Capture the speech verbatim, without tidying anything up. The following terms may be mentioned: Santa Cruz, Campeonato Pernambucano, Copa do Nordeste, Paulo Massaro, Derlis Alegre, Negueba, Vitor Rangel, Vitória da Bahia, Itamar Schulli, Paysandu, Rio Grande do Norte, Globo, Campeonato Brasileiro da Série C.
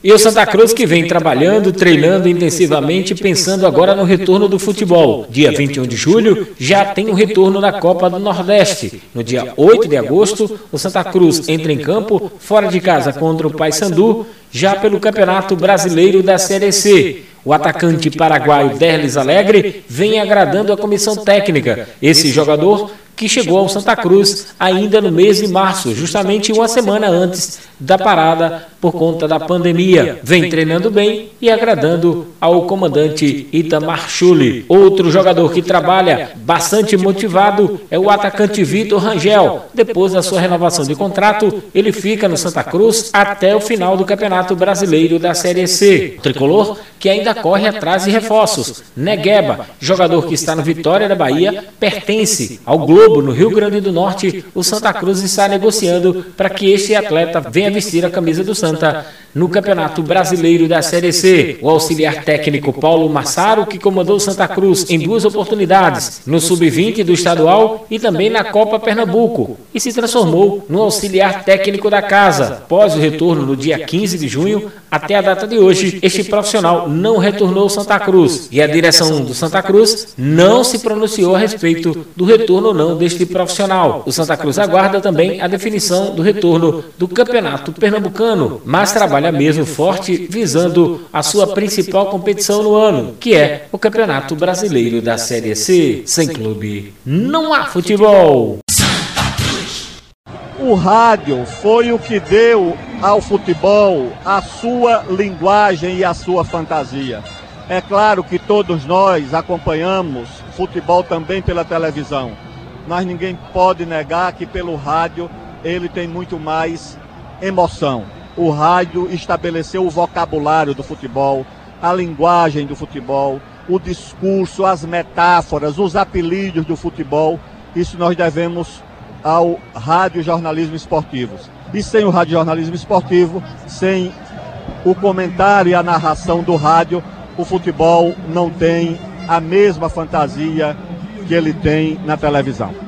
E o Santa Cruz que vem trabalhando, treinando intensivamente, pensando agora no retorno do futebol. Dia vinte e um de julho já tem o retorno da Copa do Nordeste. No dia oito de agosto, o Santa Cruz entra em campo, fora de casa contra o Paysandu, já pelo Campeonato Brasileiro da Série C. O atacante paraguaio Derlis Alegre vem agradando a comissão técnica. Esse jogador que chegou ao Santa Cruz ainda no mês de março, justamente uma semana antes da parada por conta da pandemia. Vem treinando bem e agradando ao comandante Itamar Schulli. Outro jogador que trabalha bastante motivado é o atacante Vitor Rangel. Depois da sua renovação de contrato, ele fica no Santa Cruz até o final do Campeonato Brasileiro da Série C. O tricolor que ainda corre atrás de reforços. Negueba, jogador que está no Vitória da Bahia, pertence ao Globo. No Rio Grande do Norte, o Santa Cruz está negociando para que este atleta venha vestir a camisa do Santa no Campeonato Brasileiro da Série C. O auxiliar técnico Paulo Massaro, que comandou o Santa Cruz em duas oportunidades, no sub vinte do estadual e também na Copa Pernambuco, e se transformou no auxiliar técnico da casa. Após o retorno no dia quinze de junho, até a data de hoje, este profissional não retornou ao Santa Cruz e a direção do Santa Cruz não se pronunciou a respeito do retorno ou não deste profissional. O Santa Cruz aguarda também a definição do retorno do Campeonato Pernambucano, mas trabalha mesmo forte visando a sua principal competição no ano, que é o Campeonato Brasileiro da Série C. Sem clube, não há futebol. O rádio foi o que deu ao futebol a sua linguagem e a sua fantasia. É claro que todos nós acompanhamos futebol também pela televisão, mas ninguém pode negar que pelo rádio ele tem muito mais emoção. O rádio estabeleceu o vocabulário do futebol, a linguagem do futebol, o discurso, as metáforas, os apelidos do futebol. Isso nós devemos ao radiojornalismo esportivo. E sem o radiojornalismo esportivo, sem o comentário e a narração do rádio, o futebol não tem a mesma fantasia que ele tem na televisão.